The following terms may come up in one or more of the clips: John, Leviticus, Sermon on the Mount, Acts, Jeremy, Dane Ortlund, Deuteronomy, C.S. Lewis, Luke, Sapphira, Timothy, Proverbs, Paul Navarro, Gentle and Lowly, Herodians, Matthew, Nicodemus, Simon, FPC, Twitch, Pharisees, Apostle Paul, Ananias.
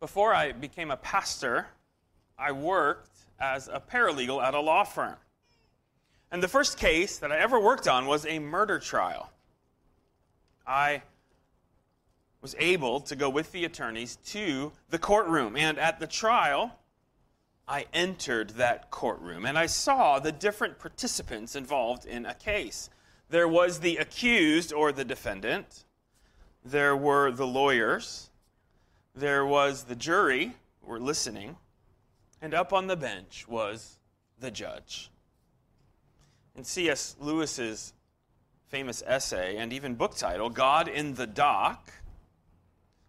Before I became a pastor, I worked as a paralegal at a law firm. And the first case that I ever worked on was a murder trial. I was able to go with the attorneys to the courtroom. And at the trial, I entered that courtroom. And I saw the different participants involved in a case. There was the accused or the defendant. There were the lawyers. There was the jury who were listening. And up on the bench was the judge. In C.S. Lewis's famous essay and even book title, God in the Dock,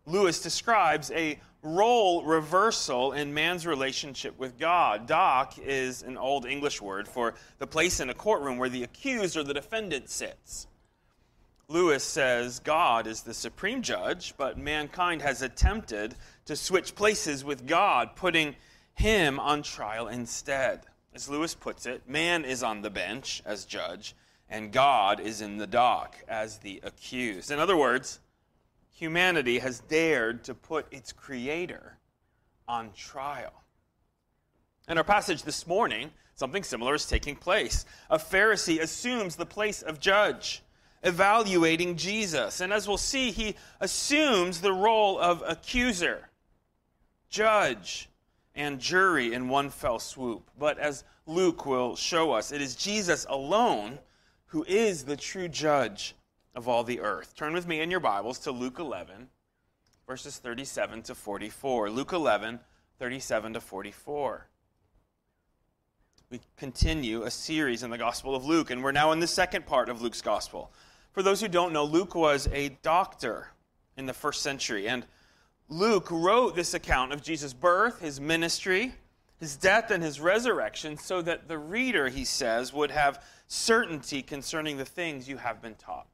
Lewis describes a role reversal in man's relationship with God. Dock is an old English word for the place in a courtroom where the accused or the defendant sits. Lewis says God is the supreme judge, but mankind has attempted to switch places with God, putting him on trial instead. As Lewis puts it, man is on the bench as judge, and God is in the dock as the accused. In other words, humanity has dared to put its creator on trial. In our passage this morning, something similar is taking place. A Pharisee assumes the place of judge, evaluating Jesus. And as we'll see, he assumes the role of accuser, judge, and jury in one fell swoop. But as Luke will show us, it is Jesus alone who is the true judge of all the earth. Turn with me in your Bibles to Luke 11, verses 37 to 44. Luke 11, 37 to 44. We continue a series in the Gospel of Luke, and we're now in the second part of Luke's Gospel. For those who don't know, Luke was a doctor in the first century, and Luke wrote this account of Jesus' birth, his ministry, his death, and his resurrection, so that the reader, he says, would have certainty concerning the things you have been taught.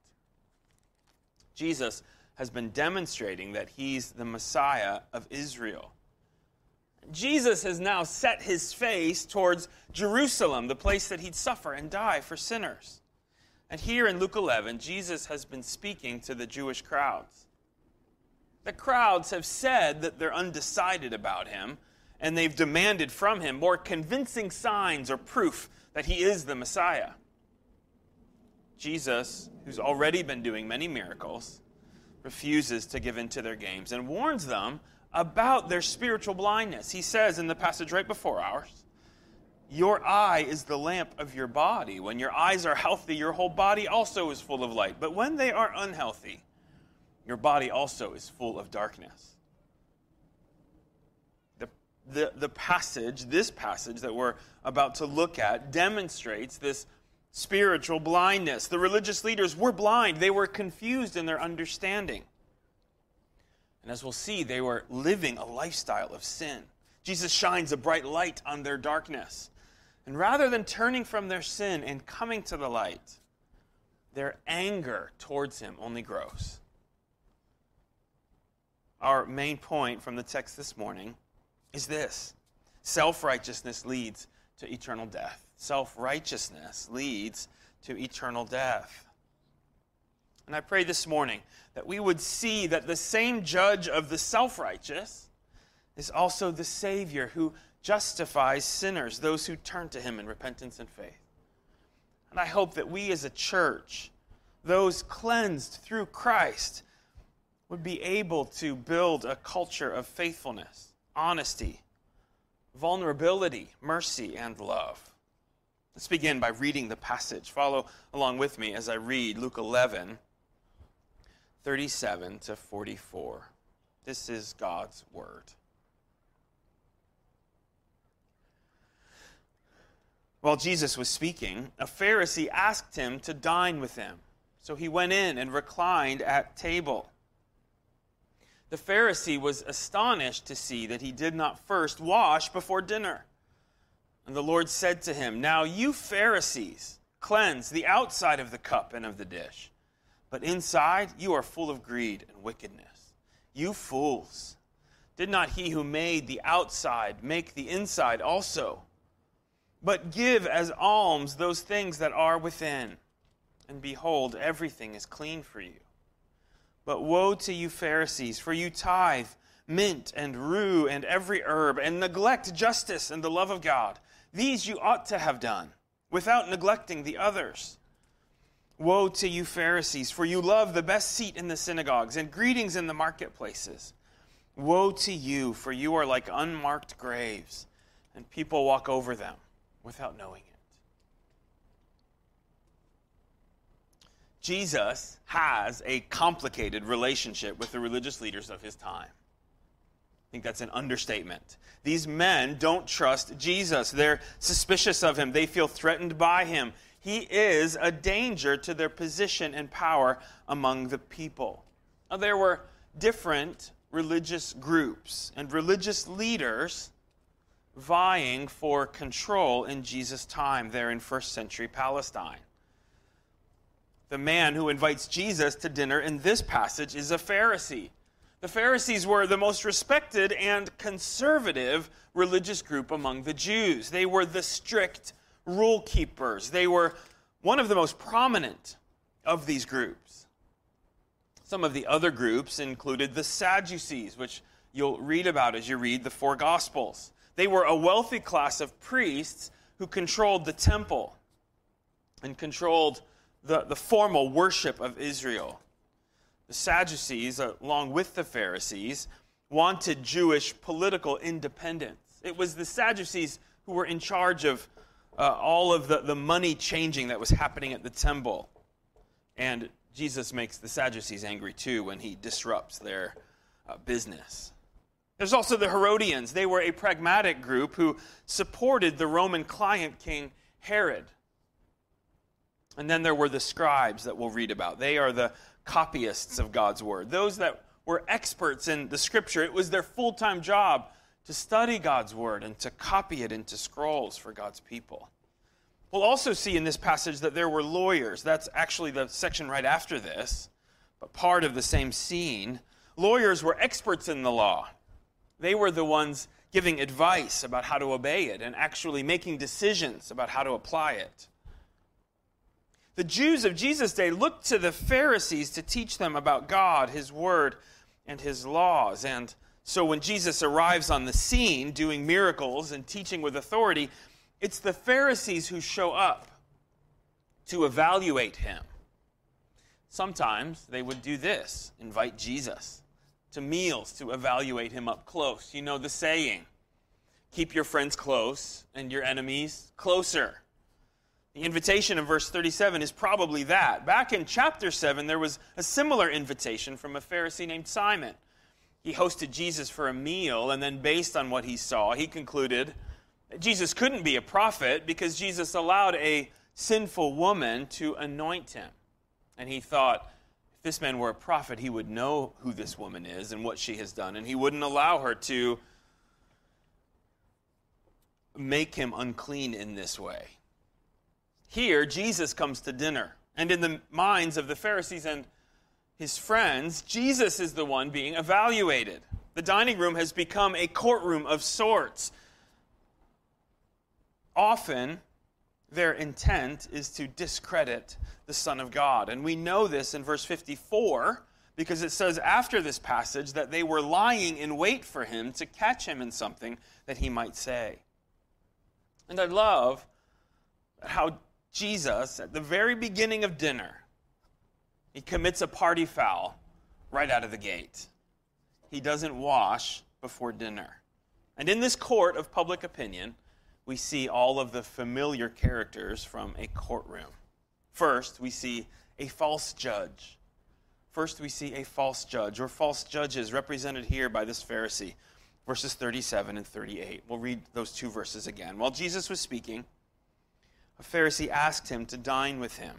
Jesus has been demonstrating that he's the Messiah of Israel. Jesus has now set his face towards Jerusalem, the place that he'd suffer and die for sinners. And here in Luke 11, Jesus has been speaking to the Jewish crowds. The crowds have said that they're undecided about him, and they've demanded from him more convincing signs or proof that he is the Messiah. Jesus, who's already been doing many miracles, refuses to give in to their games and warns them about their spiritual blindness. He says in the passage right before ours, "Your eye is the lamp of your body. When your eyes are healthy, your whole body also is full of light. But when they are unhealthy, your body also is full of darkness." This passage that we're about to look at demonstrates this spiritual blindness. The religious leaders were blind. They were confused in their understanding. And as we'll see, they were living a lifestyle of sin. Jesus shines a bright light on their darkness. And rather than turning from their sin and coming to the light, their anger towards him only grows. Our main point from the text this morning is this: self-righteousness leads to eternal death. Self-righteousness leads to eternal death. And I pray this morning that we would see that the same judge of the self-righteous is also the Savior who justifies sinners, those who turn to him in repentance and faith. And I hope that we as a church, those cleansed through Christ, would be able to build a culture of faithfulness, honesty, vulnerability, mercy, and love. Let's begin by reading the passage. Follow along with me as I read Luke 11, 37 to 44. This is God's word. While Jesus was speaking, a Pharisee asked him to dine with him. So he went in and reclined at table. The Pharisee was astonished to see that he did not first wash before dinner. And the Lord said to him, "Now you Pharisees cleanse the outside of the cup and of the dish, but inside you are full of greed and wickedness. You fools! Did not he who made the outside make the inside also? But give as alms those things that are within, and behold, everything is clean for you. But woe to you Pharisees, for you tithe mint and rue and every herb, and neglect justice and the love of God. These you ought to have done, without neglecting the others. Woe to you, Pharisees, for you love the best seat in the synagogues and greetings in the marketplaces. Woe to you, for you are like unmarked graves, and people walk over them without knowing it. Jesus has a complicated relationship with the religious leaders of his time. I think that's an understatement. These men don't trust Jesus. They're suspicious of him. They feel threatened by him. He is a danger to their position and power among the people. Now, there were different religious groups and religious leaders vying for control in Jesus' time there in first century Palestine. The man who invites Jesus to dinner in this passage is a Pharisee. The Pharisees were the most respected and conservative religious group among the Jews. They were the strict rule keepers. They were one of the most prominent of these groups. Some of the other groups included the Sadducees, which you'll read about as you read the four Gospels. They were a wealthy class of priests who controlled the temple and controlled the formal worship of Israel. The Sadducees, along with the Pharisees, wanted Jewish political independence. It was the Sadducees who were in charge of all of the money changing that was happening at the temple. And Jesus makes the Sadducees angry too when he disrupts their business. There's also the Herodians. They were a pragmatic group who supported the Roman client king Herod. And then there were the scribes that we'll read about. They are the copyists of God's word, those that were experts in the scripture. It was their full-time job to study God's word and to copy it into scrolls for God's people. We'll also see in this passage that there were lawyers. That's actually the section right after this, but part of the same scene. Lawyers were experts in the law. They were the ones giving advice about how to obey it and actually making decisions about how to apply it. The Jews of Jesus' day looked to the Pharisees to teach them about God, his word, and his laws. And so when Jesus arrives on the scene doing miracles and teaching with authority, it's the Pharisees who show up to evaluate him. Sometimes they would do this, invite Jesus to meals to evaluate him up close. You know the saying, keep your friends close and your enemies closer. The invitation in verse 37 is probably that. Back in chapter 7, there was a similar invitation from a Pharisee named Simon. He hosted Jesus for a meal, and then based on what he saw, he concluded that Jesus couldn't be a prophet because Jesus allowed a sinful woman to anoint him. And he thought, if this man were a prophet, he would know who this woman is and what she has done, and he wouldn't allow her to make him unclean in this way. Here, Jesus comes to dinner, and in the minds of the Pharisees and his friends, Jesus is the one being evaluated. The dining room has become a courtroom of sorts. Often, their intent is to discredit the Son of God, and we know this in verse 54, because it says after this passage that they were lying in wait for him to catch him in something that he might say. And I love how Jesus, at the very beginning of dinner, he commits a party foul right out of the gate. He doesn't wash before dinner. And in this court of public opinion, we see all of the familiar characters from a courtroom. First, we see a false judge. Or false judges represented here by this Pharisee, verses 37 and 38. We'll read those two verses again. While Jesus was speaking, a Pharisee asked him to dine with him.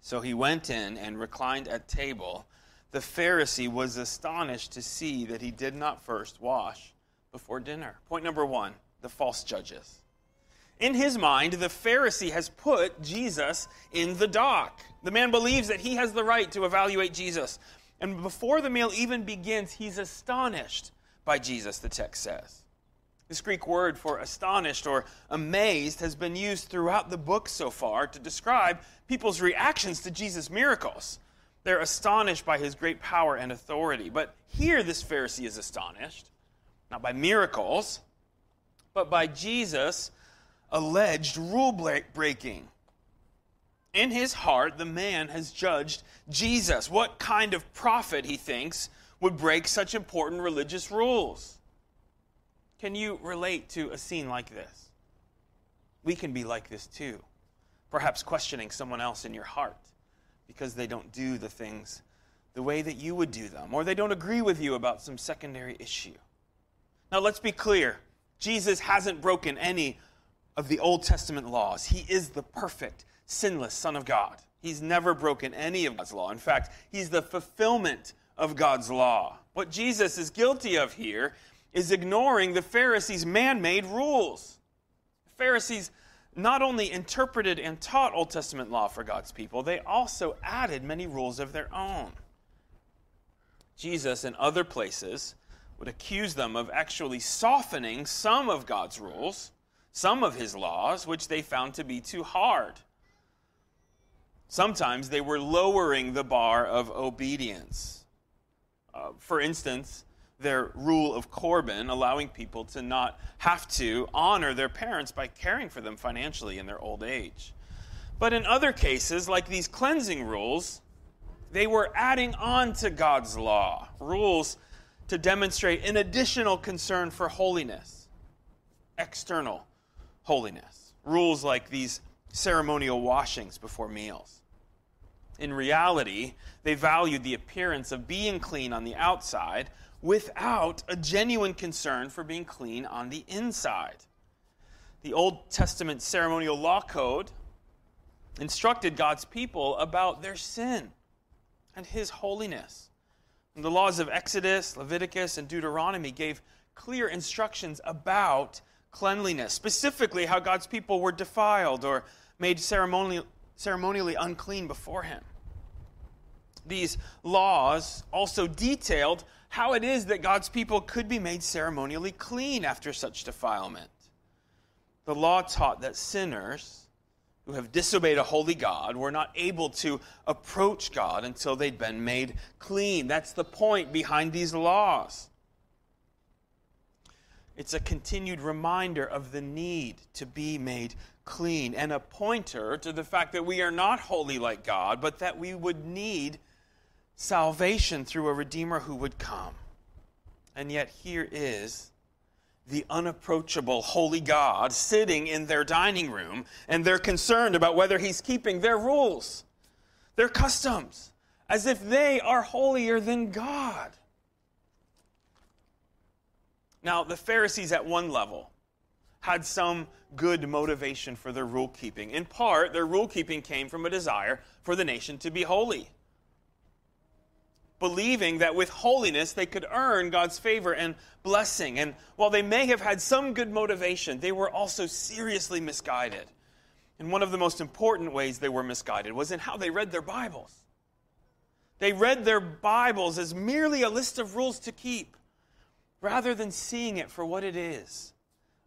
So he went in and reclined at table. The Pharisee was astonished to see that he did not first wash before dinner. Point number one, the false judges. In his mind, the Pharisee has put Jesus in the dock. The man believes that he has the right to evaluate Jesus. And before the meal even begins, he's astonished by Jesus, the text says. This Greek word for astonished or amazed has been used throughout the book so far to describe people's reactions to Jesus' miracles. They're astonished by his great power and authority. But here this Pharisee is astonished, not by miracles, but by Jesus' alleged rule-breaking. In his heart, the man has judged Jesus. What kind of prophet, he thinks, would break such important religious rules? Can you relate to a scene like this? We can be like this too, perhaps questioning someone else in your heart because they don't do the things the way that you would do them, or they don't agree with you about some secondary issue. Now, let's be clear. Jesus hasn't broken any of the Old Testament laws. He is the perfect, sinless Son of God. He's never broken any of God's law. In fact, he's the fulfillment of God's law. What Jesus is guilty of here is ignoring the Pharisees' man-made rules. The Pharisees not only interpreted and taught Old Testament law for God's people, they also added many rules of their own. Jesus, in other places, would accuse them of actually softening some of God's rules, some of his laws, which they found to be too hard. Sometimes they were lowering the bar of obedience. For instance, their rule of Corban, allowing people to not have to honor their parents by caring for them financially in their old age. But in other cases, like these cleansing rules, they were adding on to God's law, rules to demonstrate an additional concern for holiness, external holiness, rules like these ceremonial washings before meals. In reality, they valued the appearance of being clean on the outside without a genuine concern for being clean on the inside. The Old Testament ceremonial law code instructed God's people about their sin and his holiness. And the laws of Exodus, Leviticus, and Deuteronomy gave clear instructions about cleanliness, specifically how God's people were defiled or made ceremonially unclean before him. These laws also detailed how it is that God's people could be made ceremonially clean after such defilement. The law taught that sinners who have disobeyed a holy God were not able to approach God until they'd been made clean. That's the point behind these laws. It's a continued reminder of the need to be made clean and a pointer to the fact that we are not holy like God, but that we would need salvation through a Redeemer who would come. And yet here is the unapproachable holy God sitting in their dining room, and they're concerned about whether he's keeping their rules, their customs, as if they are holier than God. Now, the Pharisees at one level had some good motivation for their rule-keeping. In part, their rule-keeping came from a desire for the nation to be holy, believing that with holiness they could earn God's favor and blessing. And while they may have had some good motivation, they were also seriously misguided. And one of the most important ways they were misguided was in how they read their Bibles. They read their Bibles as merely a list of rules to keep, rather than seeing it for what it is,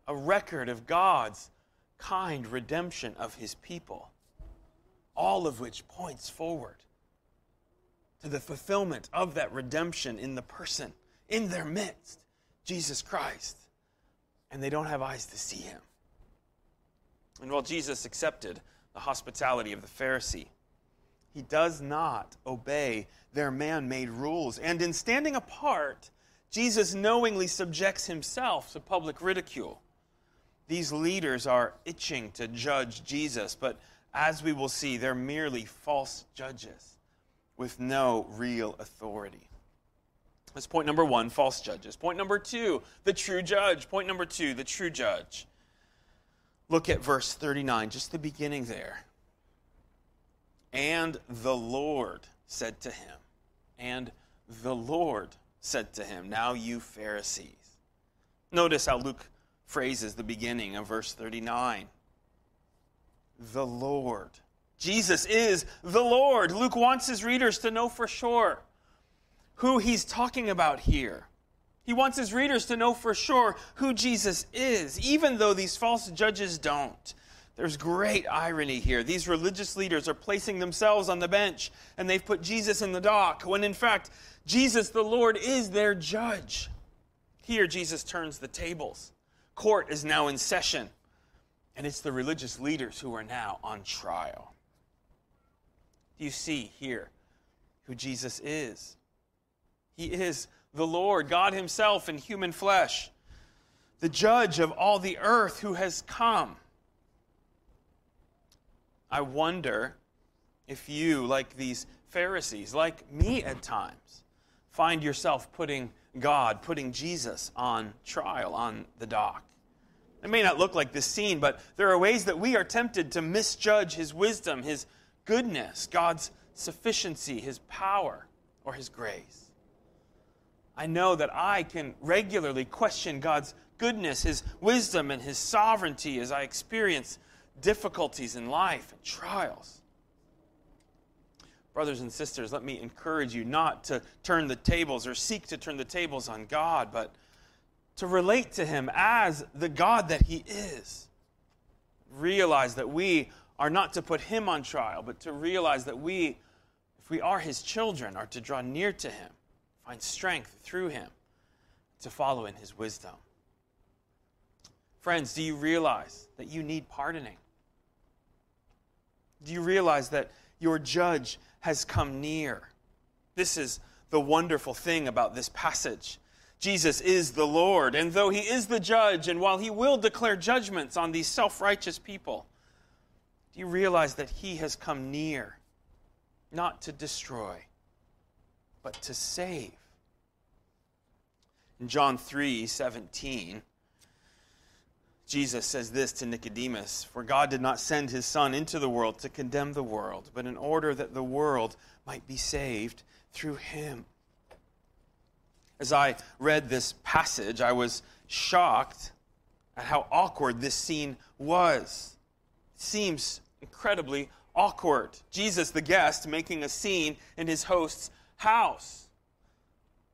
a record of God's kind redemption of his people, all of which points forward to the fulfillment of that redemption in the person, in their midst, Jesus Christ. And they don't have eyes to see him. And while Jesus accepted the hospitality of the Pharisee, he does not obey their man-made rules. And in standing apart, Jesus knowingly subjects himself to public ridicule. These leaders are itching to judge Jesus, but as we will see, they're merely false judges with no real authority. That's point number one, false judges. Point number two, the true judge. Point number two, the true judge. Look at verse 39, just the beginning there. And the Lord said to him, now you Pharisees. Notice how Luke phrases the beginning of verse 39. The Lord. Jesus is the Lord. Luke wants his readers to know for sure who he's talking about here. He wants his readers to know for sure who Jesus is, even though these false judges don't. There's great irony here. These religious leaders are placing themselves on the bench, and they've put Jesus in the dock, when in fact, Jesus, the Lord, is their judge. Here, Jesus turns the tables. Court is now in session, and it's the religious leaders who are now on trial. Do you see here who Jesus is? He is the Lord, God himself in human flesh, the judge of all the earth who has come. I wonder if you, like these Pharisees, like me at times, find yourself putting God, putting Jesus on trial, on the dock. It may not look like this scene, but there are ways that we are tempted to misjudge his wisdom, his goodness, God's sufficiency, his power, or his grace. I know that I can regularly question God's goodness, his wisdom, and his sovereignty as I experience difficulties in life and trials. Brothers and sisters, let me encourage you not to turn the tables or seek to turn the tables on God, but to relate to him as the God that he is. Realize that we are not to put him on trial, but to realize that we, if we are his children, are to draw near to him, find strength through him, to follow in his wisdom. Friends, do you realize that you need pardoning? Do you realize that your judge has come near? This is the wonderful thing about this passage. Jesus is the Lord, and though he is the judge, and while he will declare judgments on these self-righteous people, do you realize that he has come near, not to destroy, but to save? In John 3:17, Jesus says this to Nicodemus, "For God did not send his Son into the world to condemn the world, but in order that the world might be saved through him." As I read this passage, I was shocked at how awkward this scene was. It seems incredibly awkward. Jesus, the guest, making a scene in his host's house.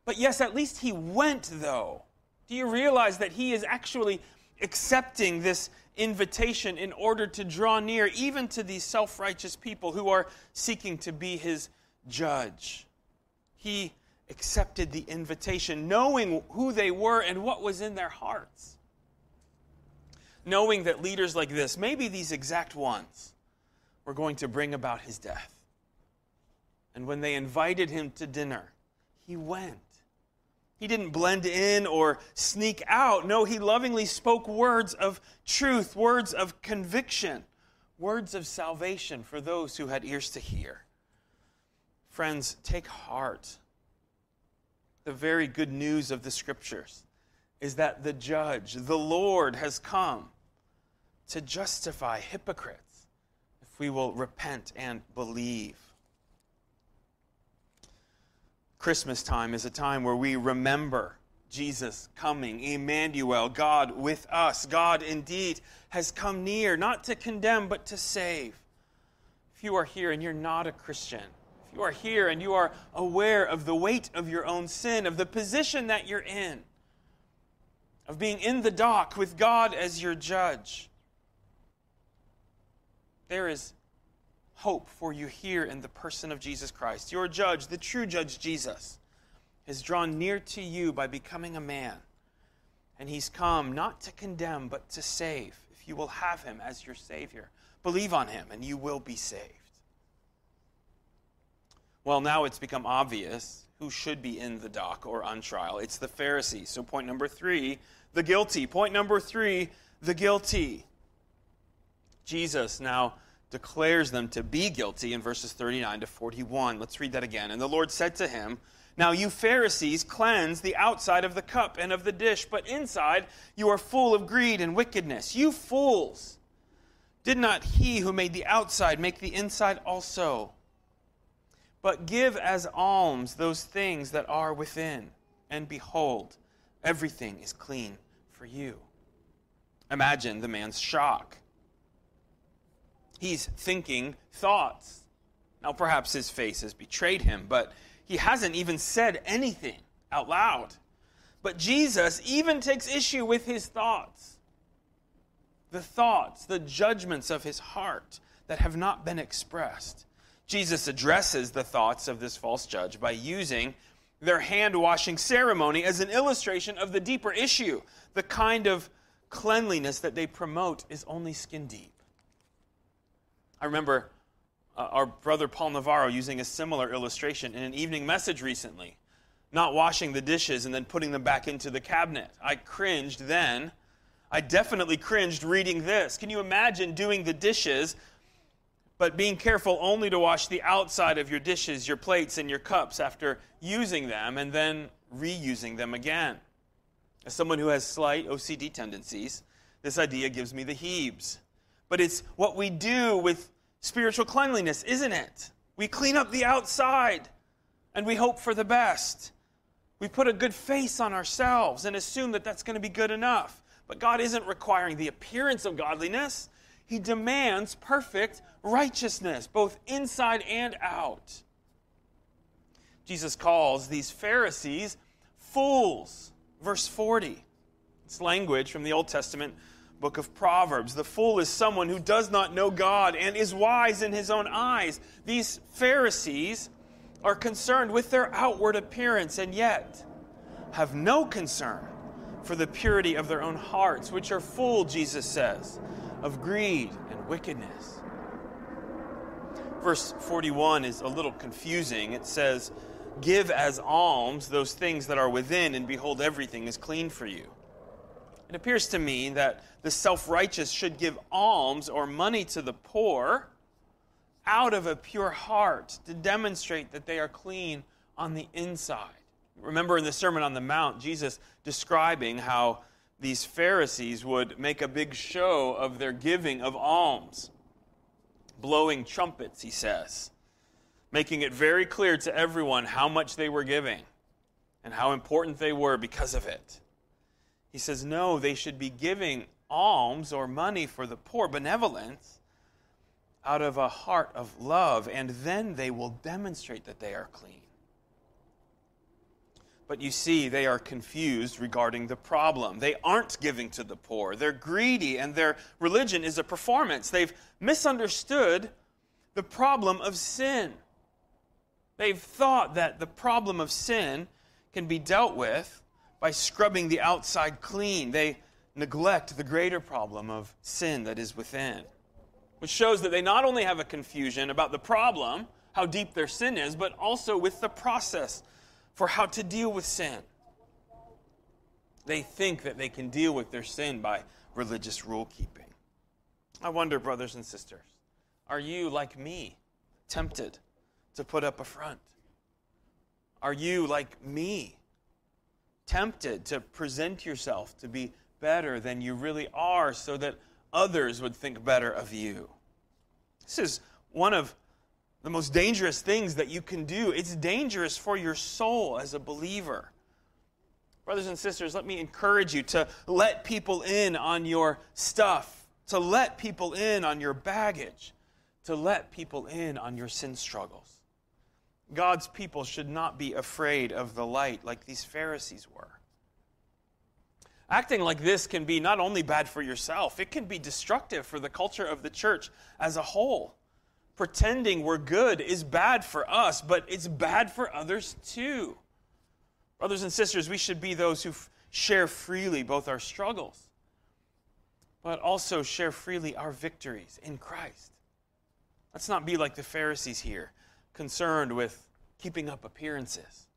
But yes, at least he went, though. Do you realize that he is actually accepting this invitation in order to draw near even to these self-righteous people who are seeking to be his judge? He accepted the invitation, knowing who they were and what was in their hearts. Knowing that leaders like this, maybe these exact ones, were going to bring about his death. And when they invited him to dinner, he went. He didn't blend in or sneak out. No, he lovingly spoke words of truth, words of conviction, words of salvation for those who had ears to hear. Friends, take heart. The very good news of the Scriptures is that the judge, the Lord, has come to justify hypocrites if we will repent and believe. Christmas time is a time where we remember Jesus coming, Emmanuel, God with us. God indeed has come near, not to condemn, but to save. If you are here and you're not a Christian, if you are here and you are aware of the weight of your own sin, of the position that you're in, of being in the dock with God as your judge, there is hope for you here in the person of Jesus Christ. Your judge, the true judge Jesus, has drawn near to you by becoming a man. And he's come not to condemn, but to save. If you will have him as your Savior, believe on him and you will be saved. Well, now it's become obvious who should be in the dock or on trial. It's the Pharisees. So point number three, the guilty. Point number three, the guilty. Jesus now declares them to be guilty in verses 39 to 41. Let's read that again. "And the Lord said to him, 'Now you Pharisees cleanse the outside of the cup and of the dish, but inside you are full of greed and wickedness. You fools! Did not he who made the outside make the inside also? But give as alms those things that are within, and behold, everything is clean for you.'" Imagine the man's shock. He's thinking thoughts. Now, perhaps his face has betrayed him, but he hasn't even said anything out loud. But Jesus even takes issue with his thoughts. the thoughts, the judgments of his heart that have not been expressed. Jesus addresses the thoughts of this false judge by using their hand-washing ceremony as an illustration of the deeper issue. The kind of cleanliness that they promote is only skin deep. I remember our brother Paul Navarro using a similar illustration in an evening message recently, not washing the dishes and then putting them back into the cabinet. I cringed then. I definitely cringed reading this. Can you imagine doing the dishes, but being careful only to wash the outside of your dishes, your plates, and your cups after using them and then reusing them again? As someone who has slight OCD tendencies, this idea gives me the heebs. But it's what we do with spiritual cleanliness, isn't it? We clean up the outside, and we hope for the best. We put a good face on ourselves and assume that that's going to be good enough. But God isn't requiring the appearance of godliness. He demands perfect righteousness, both inside and out. Jesus calls these Pharisees fools. Verse 40. It's language from the Old Testament book of Proverbs. The fool is someone who does not know God and is wise in his own eyes. These Pharisees are concerned with their outward appearance and yet have no concern for the purity of their own hearts, which are full, Jesus says, of greed and wickedness. Verse 41 is a little confusing. It says, "Give as alms those things that are within, and behold, everything is clean for you." It appears to me that the self-righteous should give alms or money to the poor out of a pure heart to demonstrate that they are clean on the inside. Remember in the Sermon on the Mount, Jesus describing how these Pharisees would make a big show of their giving of alms, blowing trumpets, he says, making it very clear to everyone how much they were giving and how important they were because of it. He says, no, they should be giving alms or money for the poor, benevolence, out of a heart of love, and then they will demonstrate that they are clean. But you see, they are confused regarding the problem. They aren't giving to the poor. They're greedy, and their religion is a performance. They've misunderstood the problem of sin. They've thought that the problem of sin can be dealt with by scrubbing the outside clean. They neglect the greater problem of sin that is within, which shows that they not only have a confusion about the problem, how deep their sin is, but also with the process for how to deal with sin. They think that they can deal with their sin by religious rule-keeping. I wonder, brothers and sisters, are you, like me, tempted to put up a front? Are you, like me, tempted to present yourself to be better than you really are so that others would think better of you? This is one of the most dangerous things that you can do. It's dangerous for your soul as a believer. Brothers and sisters, let me encourage you to let people in on your stuff, to let people in on your baggage, to let people in on your sin struggles. God's people should not be afraid of the light like these Pharisees were. Acting like this can be not only bad for yourself, it can be destructive for the culture of the church as a whole. Pretending we're good is bad for us, but it's bad for others too. Brothers and sisters, we should be those who share freely both our struggles, but also share freely our victories in Christ. Let's not be like the Pharisees here, concerned with keeping up appearances.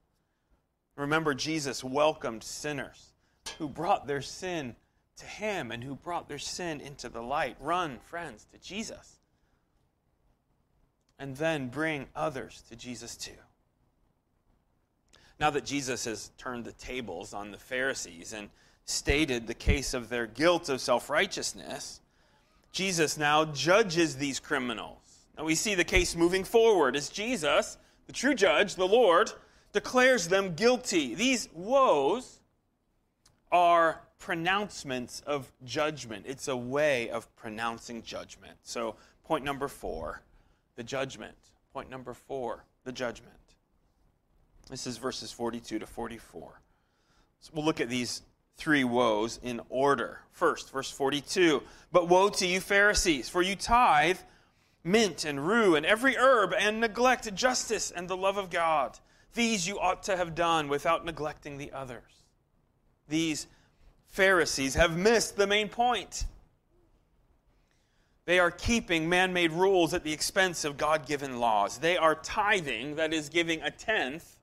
Remember, Jesus welcomed sinners who brought their sin to him and who brought their sin into the light. Run, friends, to Jesus. And then bring others to Jesus too. Now that Jesus has turned the tables on the Pharisees and stated the case of their guilt of self-righteousness, Jesus now judges these criminals. Now we see the case moving forward as Jesus, the true judge, the Lord, declares them guilty. These woes are pronouncements of judgment. It's a way of pronouncing judgment. So point number 4, the judgment. Point number 4, the judgment. This is verses 42 to 44. So we'll look at these three woes in order. First, verse 42, "But woe to you Pharisees, for you tithe mint and rue and every herb and neglect justice and the love of God. These you ought to have done without neglecting the others." These Pharisees have missed the main point. They are keeping man-made rules at the expense of God-given laws. They are tithing, that is giving a tenth,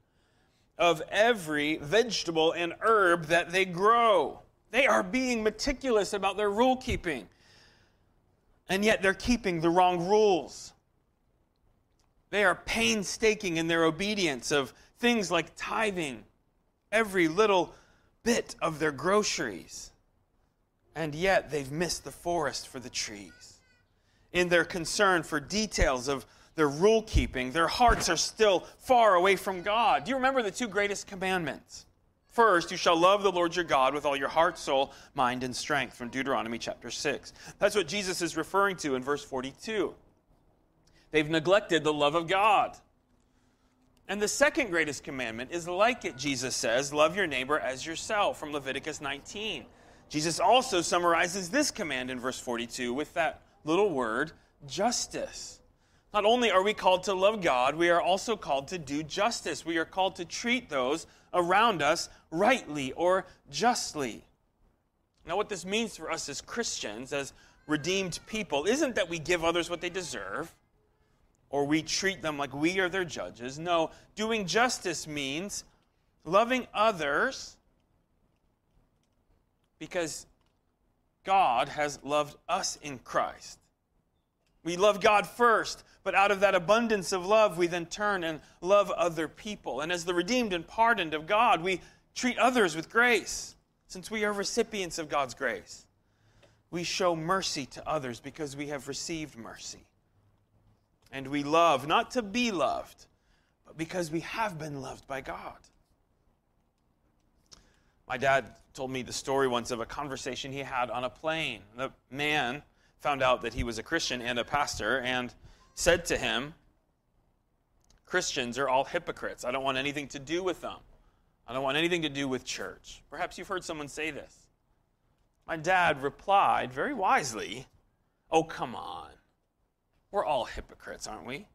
of every vegetable and herb that they grow. They are being meticulous about their rule-keeping. And yet they're keeping the wrong rules. They are painstaking in their obedience of things like tithing, every little bit of their groceries. And yet they've missed the forest for the trees. In their concern for details of their rule-keeping, their hearts are still far away from God. Do you remember the two greatest commandments? First, you shall love the Lord your God with all your heart, soul, mind, and strength, from Deuteronomy chapter 6. That's what Jesus is referring to in verse 42. They've neglected the love of God. And the second greatest commandment is like it, Jesus says, love your neighbor as yourself, from Leviticus 19. Jesus also summarizes this command in verse 42 with that little word, justice. Not only are we called to love God, we are also called to do justice. We are called to treat those around us rightly or justly. Now, what this means for us as Christians, as redeemed people, isn't that we give others what they deserve, or we treat them like we are their judges. No, doing justice means loving others because God has loved us in Christ. We love God first, but out of that abundance of love, we then turn and love other people. And as the redeemed and pardoned of God, we treat others with grace, since we are recipients of God's grace. We show mercy to others because we have received mercy. And we love, not to be loved, but because we have been loved by God. My dad told me the story once of a conversation he had on a plane. The man found out that he was a Christian and a pastor and said to him, "Christians are all hypocrites. I don't want anything to do with them. I don't want anything to do with church." Perhaps you've heard someone say this. My dad replied very wisely, "Oh, come on. We're all hypocrites, aren't we?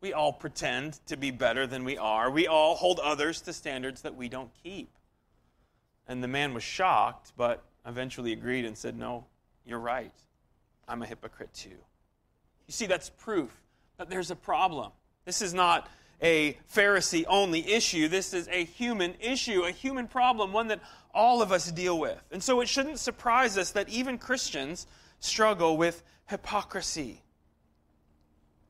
We all pretend to be better than we are. We all hold others to standards that we don't keep." And the man was shocked, but eventually agreed and said, "No, you're right. I'm a hypocrite too." You see, that's proof that there's a problem. This is not a Pharisee-only issue. This is a human issue, a human problem, one that all of us deal with. And so it shouldn't surprise us that even Christians struggle with hypocrisy.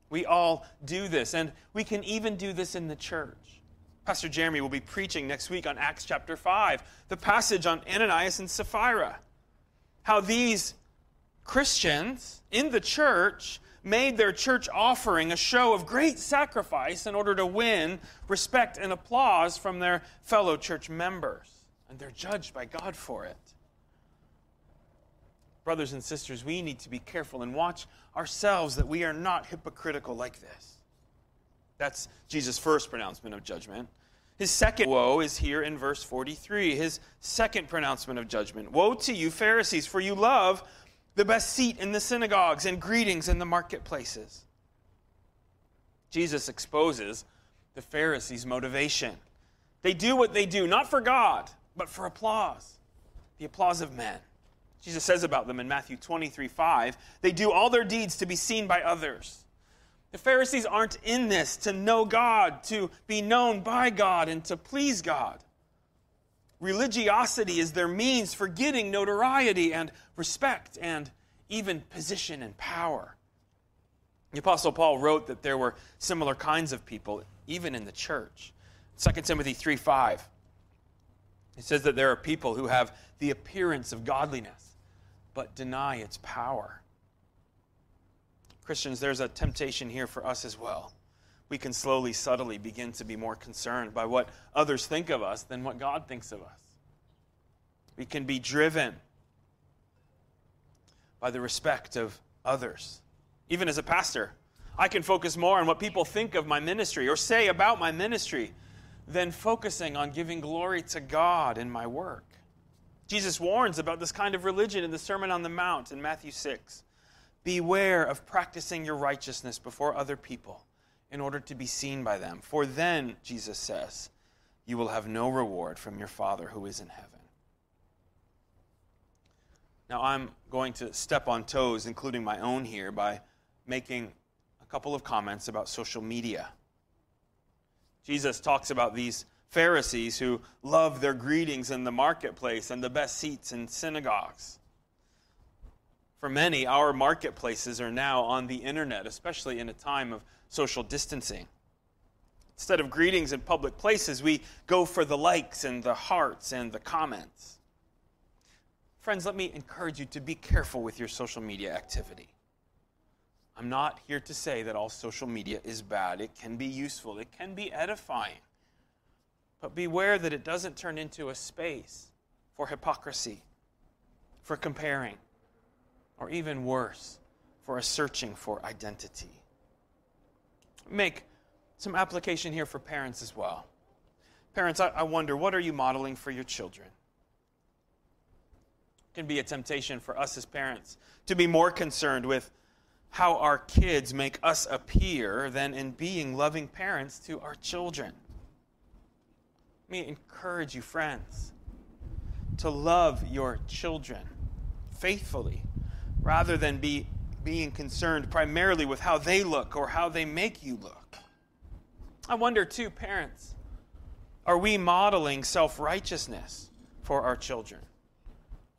We all do this, and we can even do this in the church. Pastor Jeremy will be preaching next week on Acts chapter 5, the passage on Ananias and Sapphira, how these Christians in the church made their church offering a show of great sacrifice in order to win respect and applause from their fellow church members, and they're judged by God for it. Brothers and sisters, we need to be careful and watch ourselves that we are not hypocritical like this. That's Jesus' first pronouncement of judgment. His second woe is here in verse 43. His second pronouncement of judgment. "Woe to you, Pharisees, for you love the best seat in the synagogues and greetings in the marketplaces." Jesus exposes the Pharisees' motivation. They do what they do, not for God, but for applause, the applause of men. Jesus says about them in Matthew 23:5, "They do all their deeds to be seen by others." The Pharisees aren't in this to know God, to be known by God, and to please God. Religiosity is their means for getting notoriety and respect and even position and power. The Apostle Paul wrote that there were similar kinds of people, even in the church. 2 Timothy 3:5. It says that there are people who have the appearance of godliness, but deny its power. Christians, there's a temptation here for us as well. We can slowly, subtly begin to be more concerned by what others think of us than what God thinks of us. We can be driven by the respect of others. Even as a pastor, I can focus more on what people think of my ministry or say about my ministry than focusing on giving glory to God in my work. Jesus warns about this kind of religion in the Sermon on the Mount in Matthew 6. Beware of practicing your righteousness before other people in order to be seen by them. For then, Jesus says, you will have no reward from your Father who is in heaven. Now, I'm going to step on toes, including my own here, by making a couple of comments about social media. Jesus talks about these Pharisees who love their greetings in the marketplace and the best seats in synagogues. For many, our marketplaces are now on the internet, especially in a time of social distancing. Instead of greetings in public places, we go for the likes and the hearts and the comments. Friends, let me encourage you to be careful with your social media activity. I'm not here to say that all social media is bad. It can be useful. It can be edifying. But beware that it doesn't turn into a space for hypocrisy, for comparing, or even worse, for a searching for identity. Make some application here for parents as well. Parents, I wonder, what are you modeling for your children? It can be a temptation for us as parents to be more concerned with how our kids make us appear than in being loving parents to our children. Let me encourage you, friends, to love your children faithfully rather than being concerned primarily with how they look or how they make you look. I wonder too, parents, are we modeling self-righteousness for our children?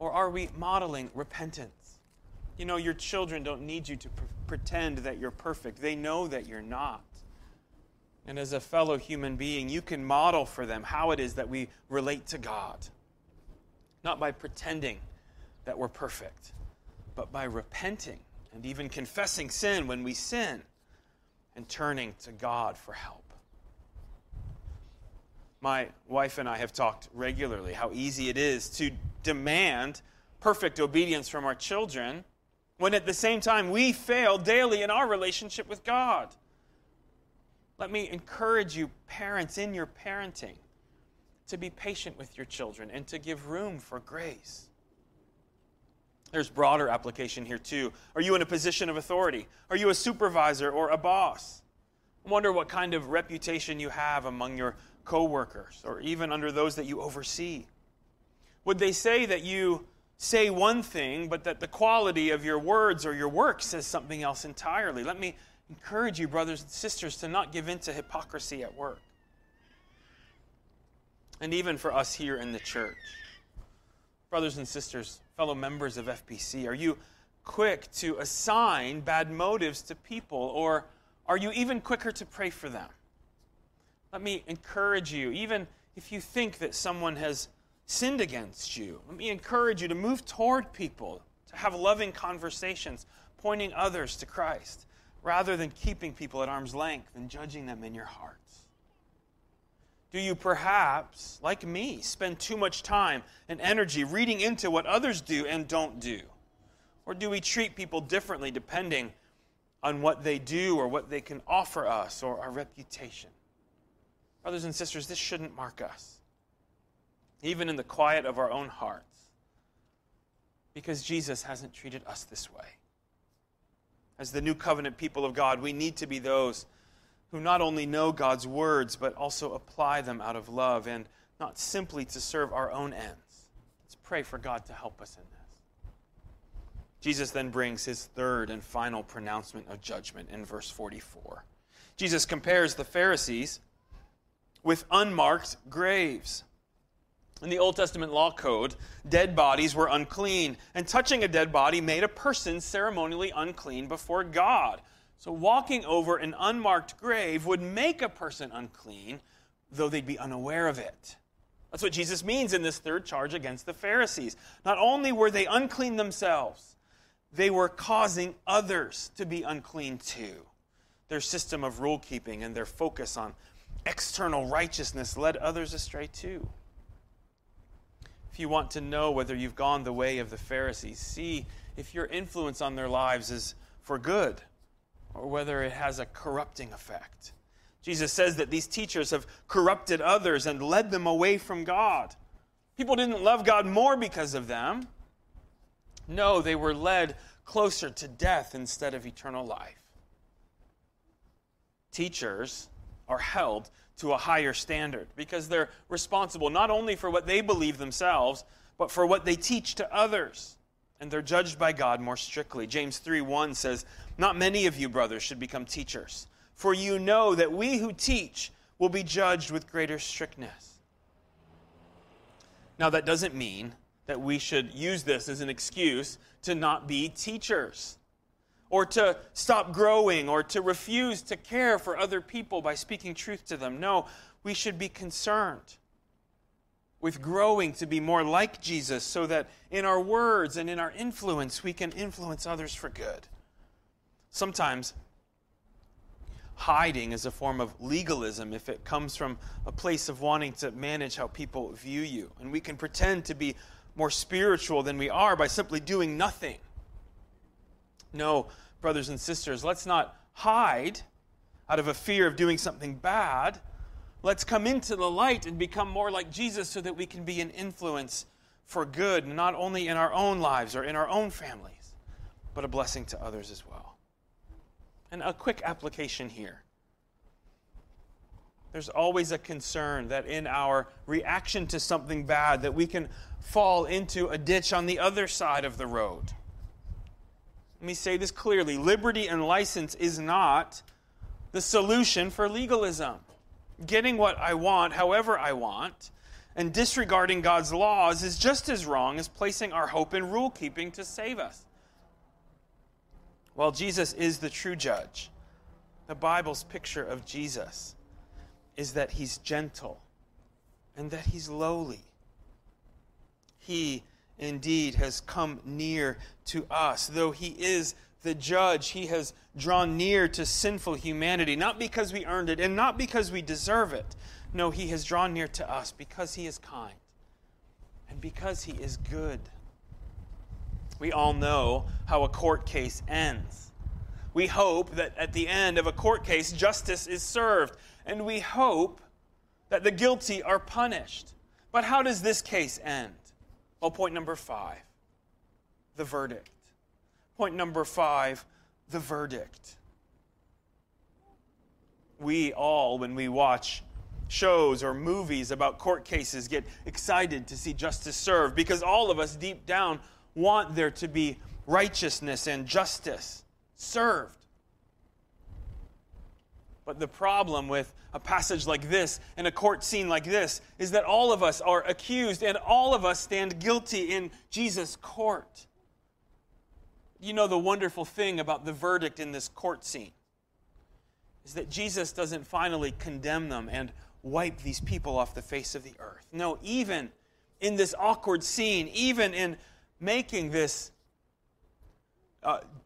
Or are we modeling repentance? You know, your children don't need you to pretend that you're perfect. They know that you're not. And as a fellow human being, you can model for them how it is that we relate to God. Not by pretending that we're perfect, but by repenting and even confessing sin when we sin and turning to God for help. My wife and I have talked regularly how easy it is to demand perfect obedience from our children when at the same time we fail daily in our relationship with God. Let me encourage you, parents, in your parenting, to be patient with your children and to give room for grace. There's broader application here, too. Are you in a position of authority? Are you a supervisor or a boss? I wonder what kind of reputation you have among your co-workers or even under those that you oversee. Would they say that you say one thing, but that the quality of your words or your work says something else entirely? Let me encourage you, brothers and sisters, to not give in to hypocrisy at work. And even for us here in the church. Brothers and sisters, fellow members of FPC, are you quick to assign bad motives to people, or are you even quicker to pray for them? Let me encourage you, even if you think that someone has sinned against you, let me encourage you to move toward people, to have loving conversations, pointing others to Christ, rather than keeping people at arm's length and judging them in your hearts? Do you perhaps, like me, spend too much time and energy reading into what others do and don't do? Or do we treat people differently depending on what they do or what they can offer us or our reputation? Brothers and sisters, this shouldn't mark us, even in the quiet of our own hearts, because Jesus hasn't treated us this way. As the new covenant people of God, we need to be those who not only know God's words, but also apply them out of love and not simply to serve our own ends. Let's pray for God to help us in this. Jesus then brings his third and final pronouncement of judgment in verse 44. Jesus compares the Pharisees with unmarked graves. In the Old Testament law code, dead bodies were unclean, and touching a dead body made a person ceremonially unclean before God. So walking over an unmarked grave would make a person unclean, though they'd be unaware of it. That's what Jesus means in this third charge against the Pharisees. Not only were they unclean themselves, they were causing others to be unclean too. Their system of rule-keeping and their focus on external righteousness led others astray too. If you want to know whether you've gone the way of the Pharisees, see if your influence on their lives is for good or whether it has a corrupting effect. Jesus says that these teachers have corrupted others and led them away from God. People didn't love God more because of them. No, they were led closer to death instead of eternal life. Teachers are held to a higher standard because they're responsible not only for what they believe themselves, but for what they teach to others. And they're judged by God more strictly. James 3:1 says, "Not many of you, brothers, should become teachers, for you know that we who teach will be judged with greater strictness." Now, that doesn't mean that we should use this as an excuse to not be teachers, or to stop growing, or to refuse to care for other people by speaking truth to them. No, we should be concerned with growing to be more like Jesus so that in our words and in our influence, we can influence others for good. Sometimes hiding is a form of legalism if it comes from a place of wanting to manage how people view you. And we can pretend to be more spiritual than we are by simply doing nothing. No, brothers and sisters, let's not hide out of a fear of doing something bad. Let's come into the light and become more like Jesus so that we can be an influence for good, not only in our own lives or in our own families, but a blessing to others as well. And a quick application here. There's always a concern that in our reaction to something bad that we can fall into a ditch on the other side of the road. Let me say this clearly. Liberty and license is not the solution for legalism. Getting what I want, however I want, and disregarding God's laws is just as wrong as placing our hope in rule-keeping to save us. While Jesus is the true judge, the Bible's picture of Jesus is that he's gentle and that he's lowly. He indeed has come near to us. Though he is the judge, he has drawn near to sinful humanity, not because we earned it and not because we deserve it. No, he has drawn near to us because he is kind and because he is good. We all know how a court case ends. We hope that at the end of a court case, justice is served, and we hope that the guilty are punished. But how does this case end? Well, point number 5, the verdict. Point number 5, the verdict. We all, when we watch shows or movies about court cases, get excited to see justice served because all of us deep down want there to be righteousness and justice served. But the problem with a passage like this and a court scene like this is that all of us are accused and all of us stand guilty in Jesus' court. You know, the wonderful thing about the verdict in this court scene is that Jesus doesn't finally condemn them and wipe these people off the face of the earth. No, even in this awkward scene, even in making this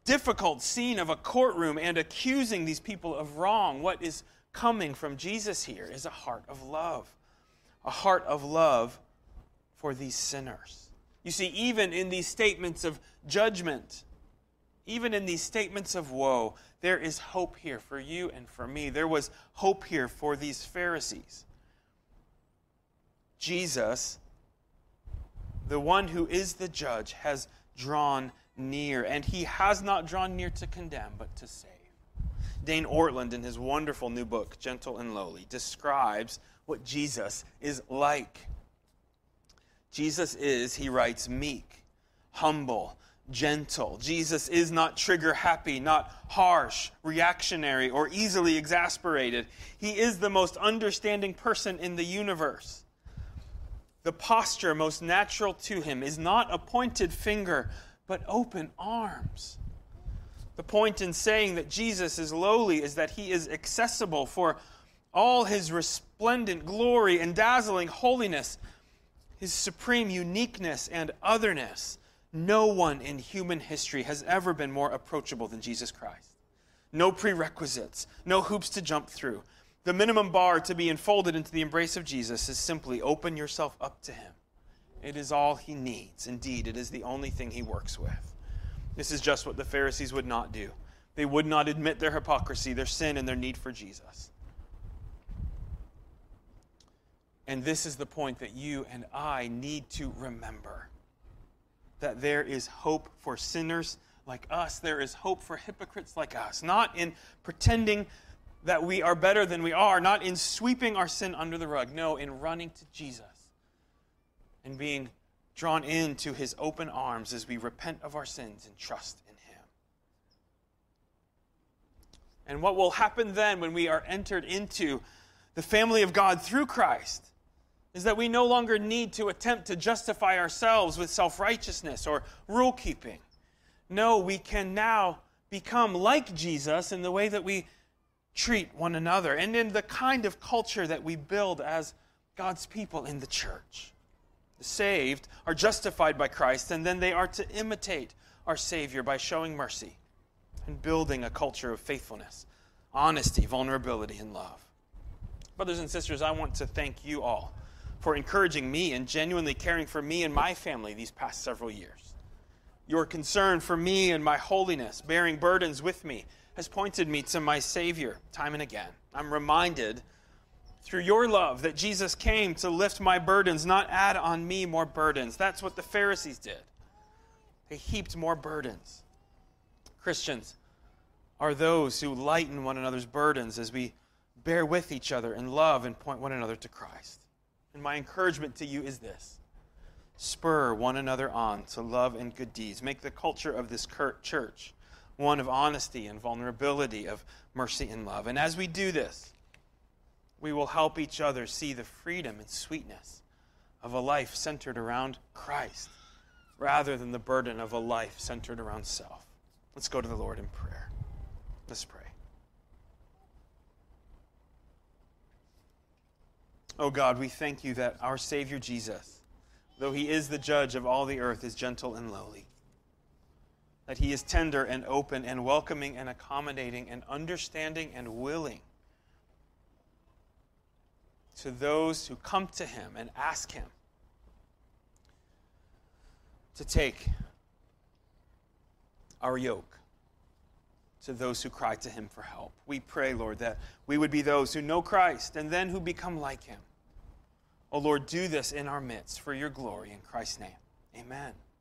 difficult scene of a courtroom and accusing these people of wrong, what is coming from Jesus here is a heart of love for these sinners. You see, even in these statements of judgment, even in these statements of woe, there is hope here for you and for me. There was hope here for these Pharisees. Jesus, the one who is the judge, has drawn near, and he has not drawn near to condemn, but to save. Dane Ortlund, in his wonderful new book, Gentle and Lowly, describes what Jesus is like. Jesus is, he writes, meek, humble, gentle. Jesus is not trigger-happy, not harsh, reactionary, or easily exasperated. He is the most understanding person in the universe. The posture most natural to him is not a pointed finger, but open arms. The point in saying that Jesus is lowly is that he is accessible for all his resplendent glory and dazzling holiness, his supreme uniqueness and otherness. No one in human history has ever been more approachable than Jesus Christ. No prerequisites, no hoops to jump through. The minimum bar to be enfolded into the embrace of Jesus is simply open yourself up to him. It is all he needs. Indeed, it is the only thing he works with. This is just what the Pharisees would not do. They would not admit their hypocrisy, their sin, and their need for Jesus. And this is the point that you and I need to remember. That there is hope for sinners like us. There is hope for hypocrites like us. Not in pretending that we are better than we are. Not in sweeping our sin under the rug. No, in running to Jesus. And being drawn into his open arms as we repent of our sins and trust in him. And what will happen then when we are entered into the family of God through Christ is that we no longer need to attempt to justify ourselves with self-righteousness or rule-keeping. No, we can now become like Jesus in the way that we treat one another and in the kind of culture that we build as God's people in the church. The saved are justified by Christ, and then they are to imitate our Savior by showing mercy and building a culture of faithfulness, honesty, vulnerability, and love. Brothers and sisters, I want to thank you all for encouraging me and genuinely caring for me and my family these past several years. Your concern for me and my holiness, bearing burdens with me, has pointed me to my Savior time and again. I'm reminded through your love that Jesus came to lift my burdens, not add on me more burdens. That's what the Pharisees did. They heaped more burdens. Christians are those who lighten one another's burdens as we bear with each other in love and point one another to Christ. And my encouragement to you is this. Spur one another on to love and good deeds. Make the culture of this church one of honesty and vulnerability, of mercy and love. And as we do this, we will help each other see the freedom and sweetness of a life centered around Christ rather than the burden of a life centered around self. Let's go to the Lord in prayer. Let's pray. Oh God, we thank you that our Savior Jesus, though he is the judge of all the earth, is gentle and lowly. That he is tender and open and welcoming and accommodating and understanding and willing to those who come to him and ask him to take our yoke to those who cry to him for help. We pray, Lord, that we would be those who know Christ and then who become like him. Oh, Lord, do this in our midst for your glory in Christ's name. Amen.